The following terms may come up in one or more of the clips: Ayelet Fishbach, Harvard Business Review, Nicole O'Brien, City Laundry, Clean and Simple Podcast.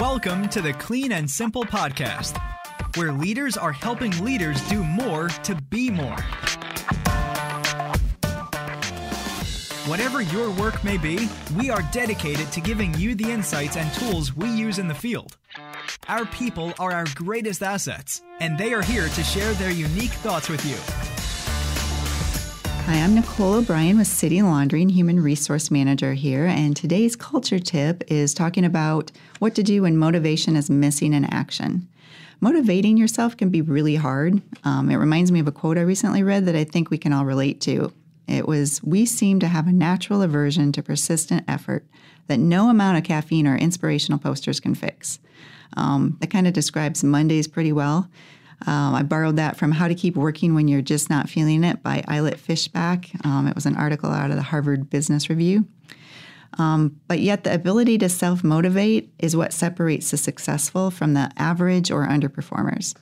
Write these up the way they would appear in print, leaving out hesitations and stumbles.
Welcome to the Clean and Simple Podcast, where leaders are helping leaders do more to be more. Whatever your work may be, we are dedicated to giving you the insights and tools we use in the field. Our people are our greatest assets, and they are here to share their unique thoughts with you. Hi, I'm Nicole O'Brien with City Laundry and Human Resource Manager here, and today's culture tip is talking about what to do when motivation is missing in action. Motivating yourself can be really hard. It reminds me of a quote I recently read that I think we can all relate to. It was, "We seem to have a natural aversion to persistent effort that no amount of caffeine or inspirational posters can fix." That kind of describes Mondays pretty well. I borrowed that from How to Keep Working When You're Just Not Feeling It by Ayelet Fishbach. It was an article out of the Harvard Business Review. But yet the ability to self-motivate is what separates the successful from the average or underperformers.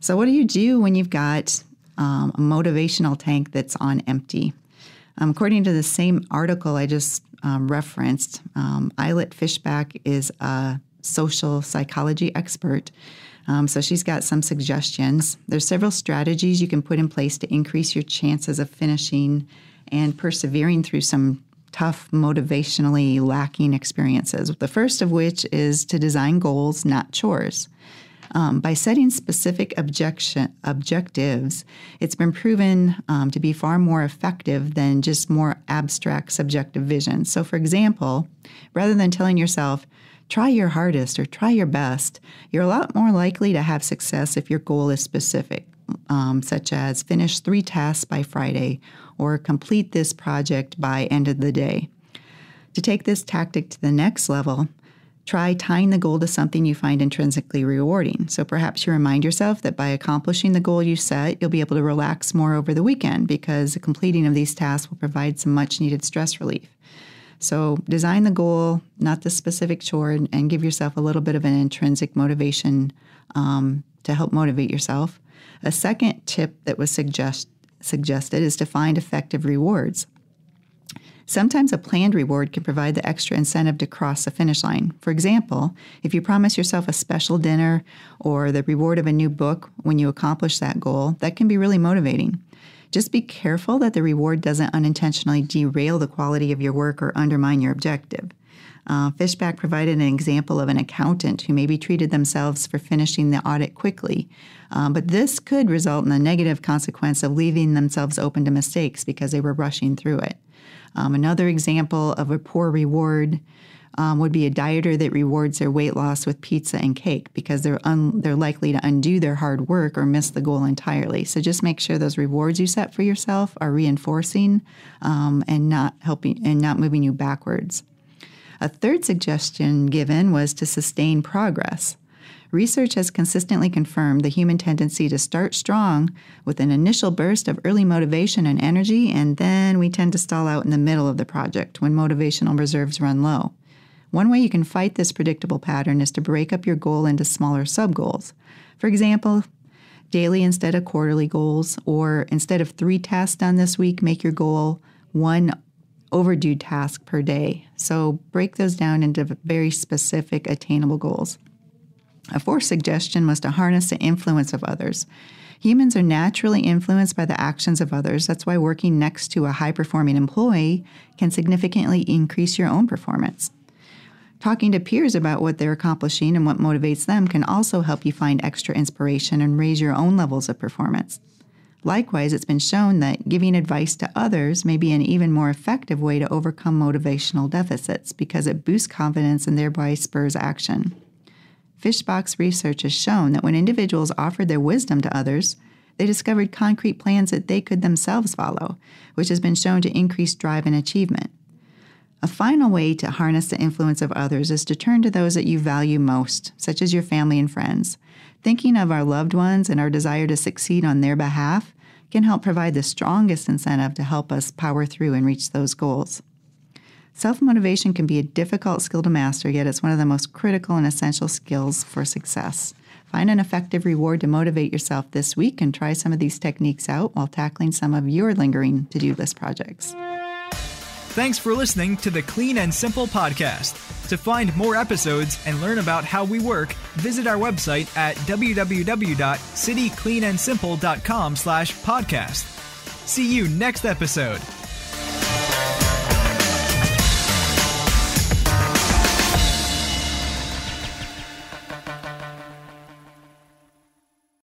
So what do you do when you've got a motivational tank that's on empty? According to the same article I just referenced, Ayelet Fishbach is a social psychology expert. So she's got some suggestions. There's several strategies you can put in place to increase your chances of finishing and persevering through some tough, motivationally lacking experiences. The first of which is to design goals, not chores. By setting specific objectives, it's been proven to be far more effective than just more abstract, subjective visions. So for example, rather than telling yourself, "Try your hardest" or "try your best," you're a lot more likely to have success if your goal is specific, such as finish 3 tasks by Friday or complete this project by end of the day. To take this tactic to the next level, try tying the goal to something you find intrinsically rewarding. So perhaps you remind yourself that by accomplishing the goal you set, you'll be able to relax more over the weekend because the completing of these tasks will provide some much-needed stress relief. So design the goal, not the specific chore, and give yourself a little bit of an intrinsic motivation to help motivate yourself. A second tip that was suggested is to find effective rewards. Sometimes a planned reward can provide the extra incentive to cross the finish line. For example, if you promise yourself a special dinner or the reward of a new book when you accomplish that goal, that can be really motivating. Just be careful that the reward doesn't unintentionally derail the quality of your work or undermine your objective. Fishbach provided an example of an accountant who maybe treated themselves for finishing the audit quickly, but this could result in a negative consequence of leaving themselves open to mistakes because they were rushing through it. Another example of a poor reward would be a dieter that rewards their weight loss with pizza and cake because they're likely to undo their hard work or miss the goal entirely. So just make sure those rewards you set for yourself are reinforcing and not moving you backwards. A third suggestion given was to sustain progress. Research has consistently confirmed the human tendency to start strong with an initial burst of early motivation and energy, and then we tend to stall out in the middle of the project when motivational reserves run low. One way you can fight this predictable pattern is to break up your goal into smaller sub-goals. For example, daily instead of quarterly goals, or instead of 3 tasks done this week, make your goal 1 overdue task per day. So break those down into very specific, attainable goals. A fourth suggestion was to harness the influence of others. Humans are naturally influenced by the actions of others. That's why working next to a high-performing employee can significantly increase your own performance. Talking to peers about what they're accomplishing and what motivates them can also help you find extra inspiration and raise your own levels of performance. Likewise, it's been shown that giving advice to others may be an even more effective way to overcome motivational deficits because it boosts confidence and thereby spurs action. Fishbach's research has shown that when individuals offered their wisdom to others, they discovered concrete plans that they could themselves follow, which has been shown to increase drive and achievement. A final way to harness the influence of others is to turn to those that you value most, such as your family and friends. Thinking of our loved ones and our desire to succeed on their behalf can help provide the strongest incentive to help us power through and reach those goals. Self-motivation can be a difficult skill to master, yet it's one of the most critical and essential skills for success. Find an effective reward to motivate yourself this week and try some of these techniques out while tackling some of your lingering to-do list projects. Thanks for listening to the Clean and Simple Podcast. To find more episodes and learn about how we work, visit our website at www.citycleanandsimple.com/podcast. See you next episode.